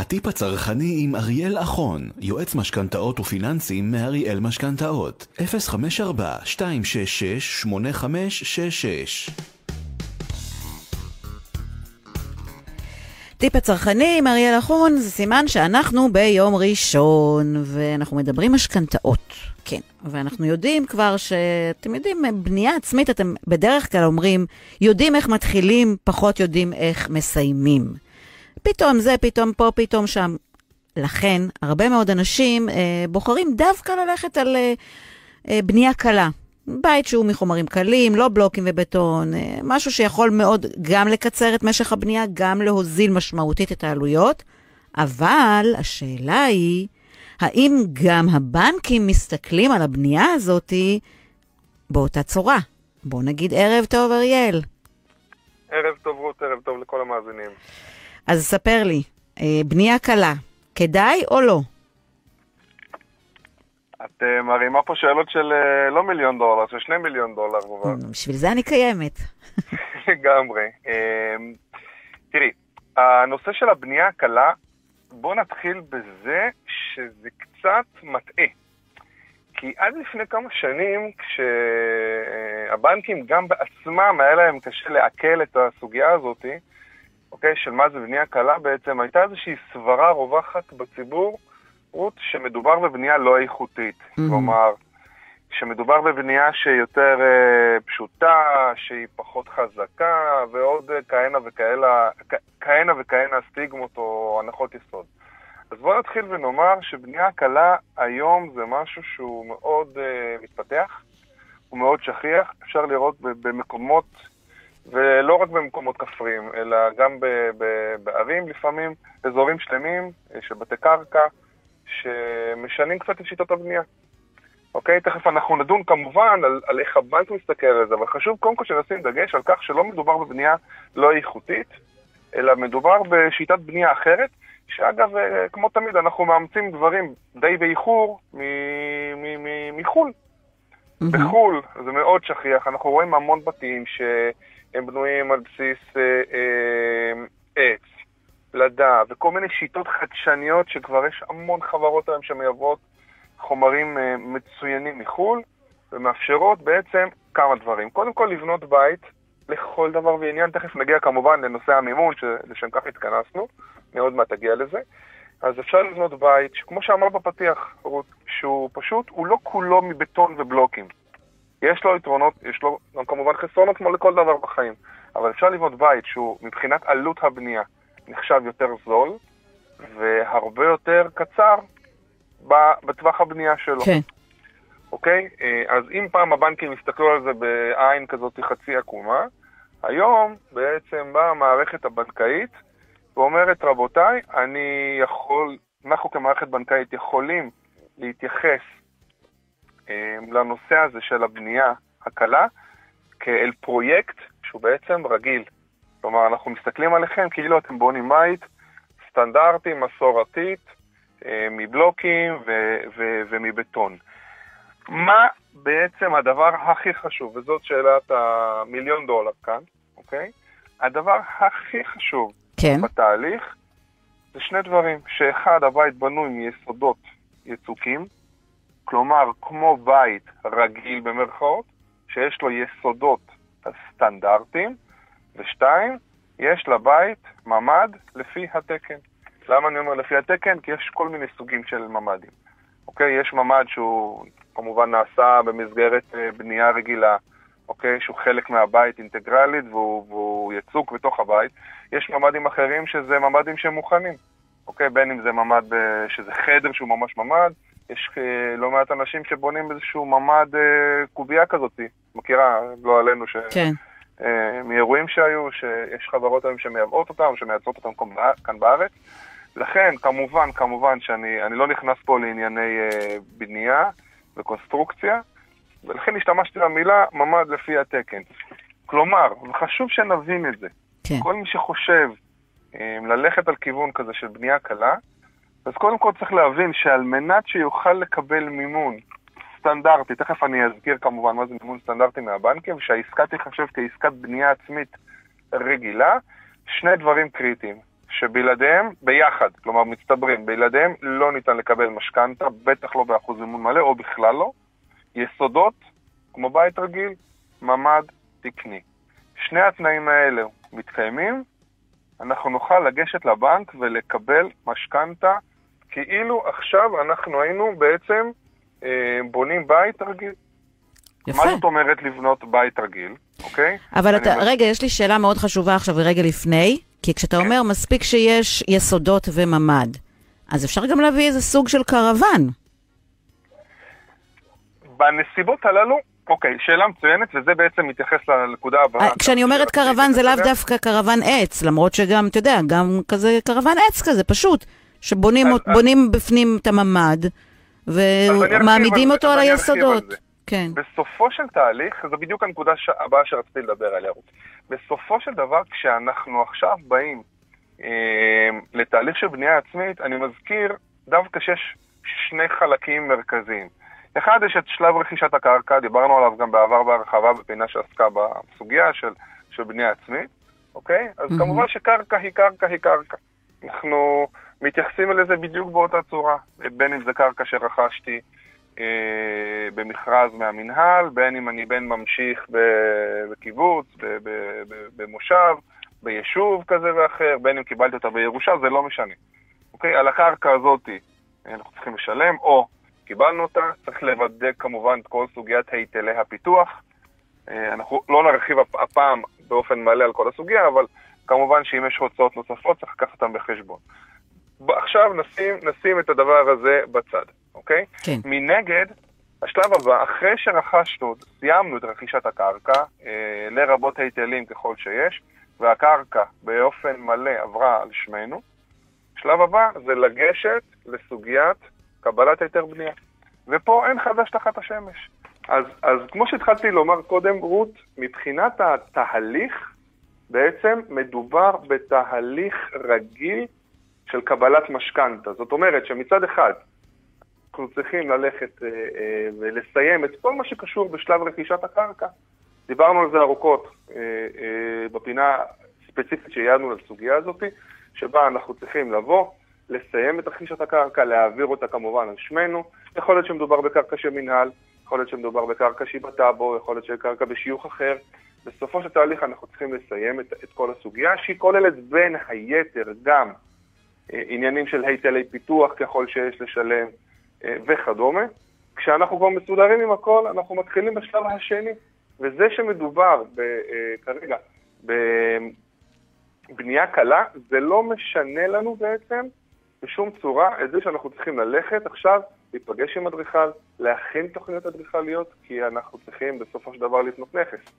הטיפ הצרכני עם אריאל אחון, יועץ משכנתאות ופיננסים מאריאל משכנתאות, 054-266-8566. טיפ הצרכני עם אריאל אחון, זה סימן שאנחנו ביום ראשון, ואנחנו מדברים משכנתאות, כן. ואנחנו יודעים כבר שאתם יודעים, בנייה עצמית, אתם בדרך כלל אומרים, יודעים איך מתחילים, פחות יודעים איך מסיימים. פתאום זה, פתאום פה, פתאום שם. לכן, הרבה מאוד אנשים בוחרים דווקא ללכת על בנייה קלה. בית שהוא מחומרים קלים, לא בלוקים ובטון, משהו שיכול מאוד גם לקצר את משך הבנייה, גם להוזיל משמעותית את העלויות. אבל השאלה היא, האם גם הבנקים מסתכלים על הבנייה הזאת באותה צורה? בוא נגיד ערב טוב, אריאל. ערב טוב, רות, ערב טוב לכל המאזינים. אז ספר לי, בנייה קלה, כדאי או לא? את מרימה פה שאלות של לא מיליון דולר, של 2 מיליון דולר. בשביל זה אני קיימת. לגמרי. תראי, הנושא של הבנייה הקלה, בוא נתחיל בזה שזה קצת מטעה. כי עד לפני כמה שנים, כשהבנקים גם בעצמם היה להם קשה לעכל את הסוגיה הזאת, אוקיי, של מה זה בנייה קלה בעצם, הייתה איזושהי סברה רווחת בציבור, שמדובר בבנייה לא איכותית. כלומר, שמדובר בבנייה שיותר פשוטה, שהיא פחות חזקה, ועוד כהנה וכהנה סטיגמות או הנחות יסוד. אז בואו נתחיל ונאמר שבנייה קלה היום זה משהו שהוא מאוד מתפתח, הוא מאוד שכיח, אפשר לראות במקומות, ולא רק במקומות כפריים, אלא גם בערים לפעמים, אזורים שלמים של בתי קרקע, שמשנים קצת את שיטות הבנייה. אוקיי? תכף אנחנו נדון כמובן על איך הבנק מסתכל על זה, אבל חשוב קודם כל שנשים דגש על כך שלא מדובר בבנייה לא איכותית, אלא מדובר בשיטת בנייה אחרת, שאגב, כמו תמיד, אנחנו מאמצים דברים די באיחור מחול. בחול, זה מאוד שכיח, אנחנו רואים המון בתים שהם בנויים על בסיס עץ, פלדה, וכל מיני שיטות חדשניות שכבר יש המון חברות היום שמייבאות חומרים מצוינים מחול, ומאפשרות בעצם כמה דברים. קודם כל לבנות בית לכל דבר ועניין, תכף נגיע כמובן לנושא המימון, שלשם כך התכנסנו, מאוד מה תגיע לזה. אז אפשר לבנות בית, שכמו שאמר בפתיח, שהוא פשוט, הוא לא כולו מבטון ובלוקים. יש לו יתרונות, יש לו גם כמובן חסרונות כמו לכל דבר בחיים, אבל אפשר לבנות בית שהוא מבחינת עלות הבנייה, נחשב יותר זול, והרבה יותר קצר בטווח הבנייה שלו. כן. אוקיי? אז אם פעם הבנקים הסתכלו על זה בעין כזאת חצי עקומה, היום בעצם באה המערכת הבנקאית, ואומרת, רבותיי, אנחנו כמערכת בנקאית יכולים להתייחס לנושא הזה של הבנייה הקלה, כאל פרויקט שהוא בעצם רגיל. כלומר, אנחנו מסתכלים עליכם כאילו אתם בונים בית סטנדרטי, מסורתית, מבלוקים ומבטון. מה בעצם הדבר הכי חשוב? וזאת שאלת המיליון דולר כאן, אוקיי? הדבר הכי חשוב כן. בתהליך זה שני דברים. שאחד, הבית בנוי מיסודות יצוקים, כלומר, כמו בית רגיל במרכאות, שיש לו יסודות סטנדרטיים, ושתיים, יש לבית ממד לפי התקן. למה אני אומר לפי התקן? כי יש כל מיני סוגים של ממדים. אוקיי? יש ממד שהוא כמובן נעשה במסגרת בנייה רגילה, אוקיי? שהוא חלק מהבית אינטגרלית והוא יצוק בתוך הבית. יש ממדים אחרים שזה ממדים שמוכנים. אוקיי? בין אם זה ממד שזה חדר שהוא ממש ממד, יש לא מעט אנשים שבונים איזשהו ממד קוביה כזאת. מכירה? לא עלינו ש... כן. מאירועים שהיו, שיש חברות היום שמייבאות אותם, שמייצרות אותם כאן בארץ. לכן, כמובן שאני לא נכנס פה לענייני בנייה וקונסטרוקציה, ולכן השתמשתי במילה ממד לפי התקן. כלומר, חשוב שנבין את זה. כן. כל מי שחושב ללכת על כיוון כזה של בנייה קלה, אז קודם כל צריך להבין שעל מנת שיוכל לקבל מימון, סטנדרטי, תכף אני אזכיר כמובן מה זה מימון סטנדרטי מהבנקים, שהעסקה תחשב כעסקת בנייה עצמית רגילה, שני דברים קריטיים. שבלעדיהם ביחד, כלומר מצטברים, בלעדיהם לא ניתן לקבל משכנתא, בטח לא באחוז מימון מלא או בכלל לא. יסודות, כמו בית רגיל, ממד תקני. שני התנאים האלה מתקיימים, אנחנו נוכל לגשת לבנק ולקבל משכנתא, כאילו עכשיו אנחנו היינו בעצם בונים בית רגיל. יפה. מה זאת אומרת לבנות בית רגיל, אוקיי? אבל אתה, רגע, יש לי שאלה מאוד חשובה עכשיו ורגע לפני, כי כשאתה אומר מספיק שיש יסודות וממד, אז אפשר גם להביא איזה סוג של קרוון. בנסיבות הללו, אוקיי, שאלה מצוינת, וזה בעצם מתייחס לנקודה הבאה. כשאני אומרת קרוון זה לאו דווקא קרוון עץ, למרות שגם, אתה יודע, גם כזה קרוון עץ כזה, פשוט, שבונים בפנים את הממד, ומעמידים אותו על היסודות. כן. בסופו של תהליך, זו בדיוק הנקודה הבאה שרציתי לדבר עליה. בסופו של דבר, כשאנחנו עכשיו באים לתהליך של בנייה עצמית, אני מזכיר דווקא שיש שני חלקים מרכזיים. אחד, יש את שלב רכישת הקרקע, דיברנו עליו גם בעבר בהרחבה בפינה שעסקה בסוגיה של בנייה עצמית, אוקיי? אז כמובן שקרקע היא קרקע היא קרקע. אנחנו מתייחסים לזה בדיוק באותה צורה, בין אם זה קרקע שרכשתי במכרז מהמנהל, בין אם אני בן ממשיך בקיבוץ, במושב, ביישוב כזה ואחר, בין אם קיבלתי אותה בירושה, זה לא משנה. אוקיי? על הקרקע הזאת אנחנו צריכים לשלם, או קיבלנו אותה, צריך לבדק כמובן את כל סוגיית היטלי הפיתוח. אנחנו לא נרחיב הפעם באופן מלא על כל הסוגיה, אבל כמובן שאם יש הוצאות נוספות, צריך לקחת אותן בחשבון. עכשיו נשים את הדבר הזה בצד, אוקיי? כן. מנגד, השלב הבא, אחרי שרכשנו, סיימנו את רכישת הקרקע, לרבות היטלים ככל שיש, והקרקע באופן מלא עברה על שמנו, השלב הבא זה לגשת לסוגיית קבלת היתר בנייה. ופה אין חדש תחת השמש. אז כמו שהתחלתי לומר קודם, רות, מבחינת התהליך, בעצם מדובר בתהליך רגיל של קבלת משכנתא. זאת אומרת שמצד אחד, אנחנו צריכים ללכת ולסיים את כל מה שקשור בשלב רכישת הקרקע. דיברנו על זה ארוכות בפינה ספציפית שייעדנו לסוגיה הזאת, שבה אנחנו צריכים לבוא, לסיים את רכישת הקרקע, להעביר אותה כמובן על שמנו. יכול להיות שמדובר בקרקע שמנהל, יכול להיות שמדובר בקרקע שיבטה בו, יכול להיות שקרקע בשיוך אחר. בסופו של תהליך אנחנו צריכים לסיים את כל הסוגיה, שהיא כוללת בין היתר גם עניינים של היטלי פיתוח ככל שיש לשלם וכדומה. כשאנחנו כבר מסודרים עם הכל, אנחנו מתחילים בשלב השני. וזה שמדובר כרגע בבנייה קלה, זה לא משנה לנו בעצם בשום צורה את זה שאנחנו צריכים ללכת עכשיו, להיפגש עם אדריכל, להכין תוכניות אדריכליות, כי אנחנו צריכים בסופו של דבר לבנות נכס.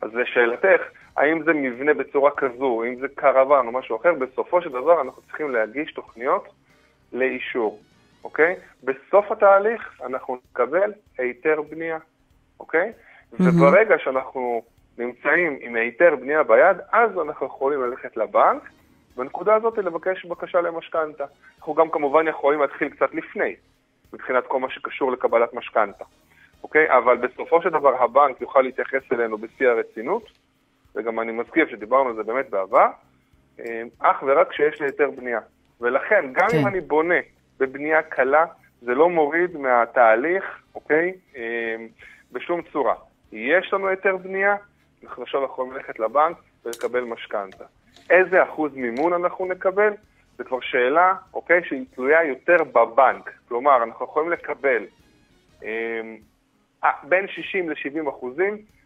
אז לשאלתך, האם זה מבנה בצורה כזו, אם זה קרוון או משהו אחר, בסופו של דבר אנחנו צריכים להגיש תוכניות לאישור, אוקיי? בסוף התהליך אנחנו נקבל היתר בנייה, אוקיי? וברגע שאנחנו נמצאים עם היתר בנייה ביד, אז אנחנו יכולים ללכת לבנק, בנקודה הזאת לבקש בקשה למשכנתא. אנחנו גם כמובן יכולים להתחיל קצת לפני, מבחינת כל מה שקשור לקבלת משכנתא. אוקיי? אבל בסופו של דבר הבנק יוכל להתייחס אלינו בשיא הרצינות, וגם אני מזכיר שדיברנו על זה באמת בעבר, אך ורק כשיש לי היתר בנייה. ולכן, גם אם אני בונה בבנייה קלה, זה לא מוריד מהתהליך, אוקיי? בשום צורה. יש לנו היתר בנייה, אנחנו עכשיו יכולים ללכת לבנק ולקבל משכנתא. איזה אחוז מימון אנחנו נקבל? זה כבר שאלה, אוקיי, שהיא תלויה יותר בבנק. כלומר, אנחנו יכולים לקבל בין 60% ל-70%,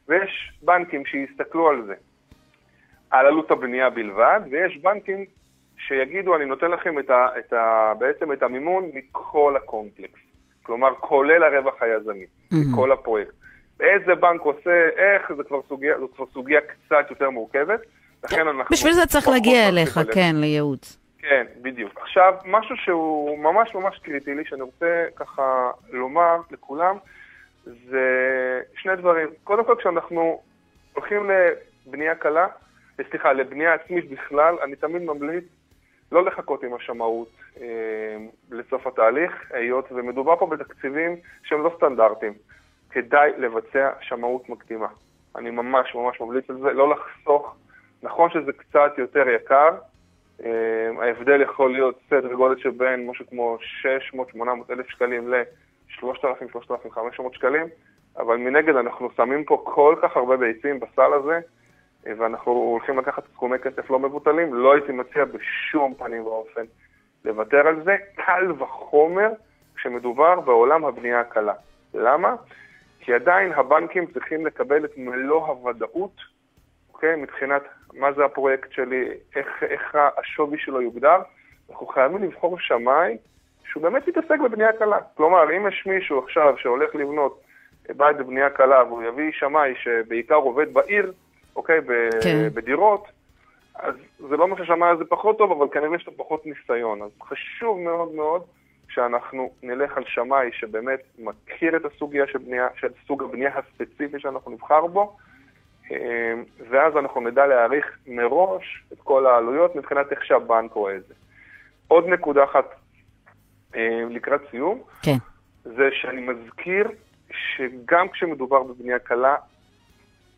ויש בנקים שיסתכלו על זה, על עלות הבנייה בלבד, ויש בנקים שיגידו, אני נותן לכם בעצם את המימון מכל הקומפלקס. כלומר, כולל הרווח היזמי, מכל הפרויקט. איזה בנק עושה, איך, זה כבר סוגיה קצת יותר מורכבת, בשביל זה צריך להגיע אליך, כן, לייעוץ. כן, בדיוק. עכשיו, משהו שהוא ממש ממש קריטי לי, שאני רוצה ככה לומר לכולם, זה שני דברים. קודם כל, כשאנחנו הולכים לבנייה קלה, סליחה, לבנייה עצמית בכלל, אני תמיד ממליץ לא לחכות עם השמאות לסוף התהליך, היות ומדובר פה בתקציבים שהם לא סטנדרטיים. כדאי לבצע שמאות מקדימה. אני ממש ממש ממליץ על זה, לא לחסוך. נכון שזה קצת יותר יקר, ההבדל יכול להיות סדר גודל שבין משהו כמו 600-800 אלף שקלים ל-3,000-3,500 שקלים, אבל מנגד אנחנו שמים פה כל כך הרבה ביצים בסל הזה, ואנחנו הולכים לקחת סכומי כסף לא מבוטלים. לא הייתי מציע בשום פנים ואופן לוותר על זה, קל וחומר כשמדובר בעולם הבנייה הקלה. למה? כי עדיין הבנקים צריכים לקבל את מלוא הוודאות, אוקיי? מבחינת מה זה הפרויקט שלי, איך השווי שלו יוגדר. אנחנו חייבים לבחור שמאי שהוא באמת יתעסק בבנייה קלה. כלומר, אם יש מישהו עכשיו שהולך לבנות בית בבנייה קלה, והוא יביא שמאי שבעיקר עובד בעיר, אוקיי, בדירות, אז זה לא מה ששמע הזה פחות טוב, אבל כנראה יש לו פחות ניסיון. אז חשוב מאוד מאוד שאנחנו נלך על שמאי שבאמת מכיר את הסוגיה של סוג הבנייה הספציפי שאנחנו נבחר בו, ואז אנחנו נדע להעריך מראש את כל העלויות מבחינת איך שהבנק רואה את זה. עוד נקודה אחת לקראת סיום, כן. זה שאני מזכיר שגם כשמדובר בבנייה קלה,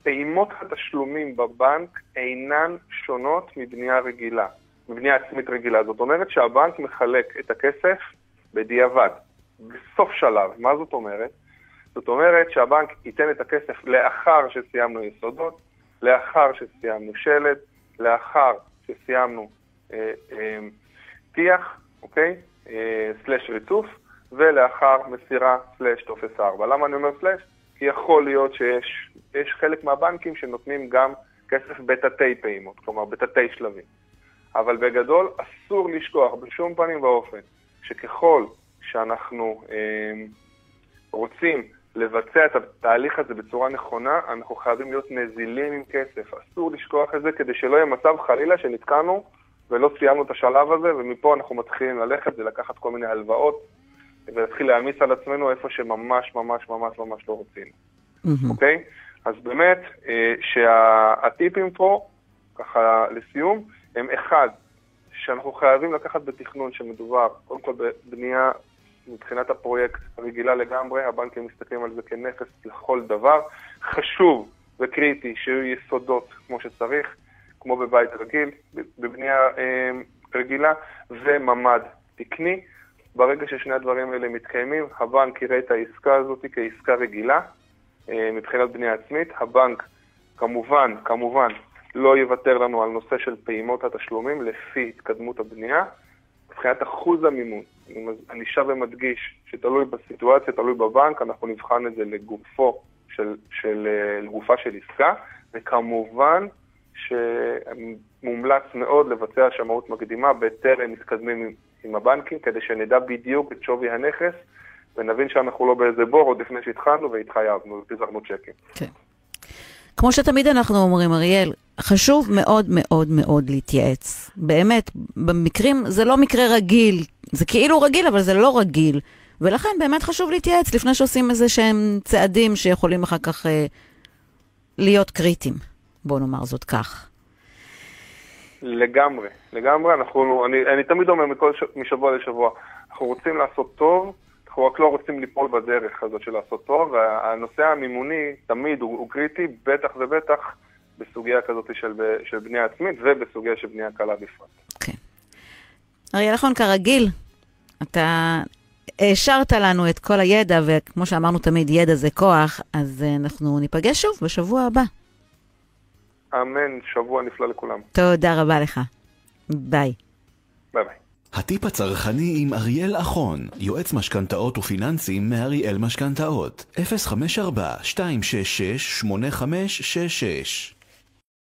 פעימות התשלומים בבנק אינן שונות מבנייה עצמית רגילה. זאת אומרת שהבנק מחלק את הכסף בדיעבד, בסוף שלב. מה זאת אומרת? זאת אומרת שהבנק ייתן את הכסף לאחר שסיימנו יסודות, לאחר שסיימנו שלד, לאחר שסיימנו טיח, אוקיי? סלש ריצוף, ולאחר מסירה סלש תופס 4. למה אני אומר סלש? כי יכול להיות שיש חלק מהבנקים שנותנים גם כסף בתתי פעימות, כלומר בתתי שלבים. אבל בגדול אסור לשכוח בשום פנים ואופן שככל שאנחנו רוצים לבצע את התהליך הזה בצורה נכונה, אנחנו חייבים להיות נזילים עם כסף. אסור לשכוח את זה כדי שלא יהיה מצב חלילה שנתקענו ולא סיימנו את השלב הזה, ומפה אנחנו מתחילים ללכת ולקחת כל מיני הלוואות, ולהתחיל להעמיס על עצמנו איפה שממש ממש ממש ממש לא רוצים. אוקיי? אז באמת, שהטיפים פה, ככה לסיום, הם אחד, שאנחנו חייבים לקחת בתכנון שמדובר, קודם כל בבנייה מבחינת הפרויקט הרגילה לגמרי, הבנקים מסתכלים על זה כנכס לכל דבר, חשוב וקריטי שיהיו יסודות כמו שצריך, כמו בבית רגיל, בבנייה רגילה, וממד תקני. ברגע ששני הדברים האלה מתקיימים, הבנק יראה את העסקה הזאת כעסקה רגילה, מבחינת בנייה עצמית. הבנק כמובן לא יוותר לנו על נושא של פעימות התשלומים לפי התקדמות הבנייה. מבחינת אחוז המימון, אני שב ומדגיש שתלוי בסיטואציה, תלוי בבנק, אנחנו נבחן את זה לגופה של עסקה, וכמובן שמומלץ מאוד לבצע שמאות מקדימה בטרם מתקדמים עם הבנקים, כדי שנדע בדיוק את שווי הנכס, ונבין שאנחנו לא באיזה בור עוד לפני שהתחלנו והתחייבנו, פיזרנו צ'קים. כן. כמו שתמיד אנחנו אומרים, אריאל, חשוב מאוד מאוד מאוד להתייעץ. באמת, במקרים, זה לא מקרה רגיל, זה כאילו רגיל, אבל זה לא רגיל. ולכן באמת חשוב להתייעץ, לפני שעושים איזה שהם צעדים שיכולים אחר כך להיות קריטיים. בוא נאמר זאת כך. לגמרי. אני תמיד אומר משבוע לשבוע, אנחנו רוצים לעשות טוב, אנחנו רק לא רוצים ליפול בדרך הזאת של לעשות טוב, והנושא המימוני תמיד הוא קריטי, בטח ובטח בסוגיה כזאת של בנייה עצמית, ובסוגיה של בנייה קלה בפרט. כן. אריאל אחון, כרגיל, אתה השארת לנו את כל הידע, וכמו שאמרנו תמיד, ידע זה כוח, אז אנחנו ניפגש שוב בשבוע הבא. אמן, שבוע נפלא לכולם. תודה רבה לך. ביי. ביי ביי. הטיפ הצרכני עם אריאל אחון, יועץ משכנתאות ופיננסים מאריאל משכנתאות. 054-266-8566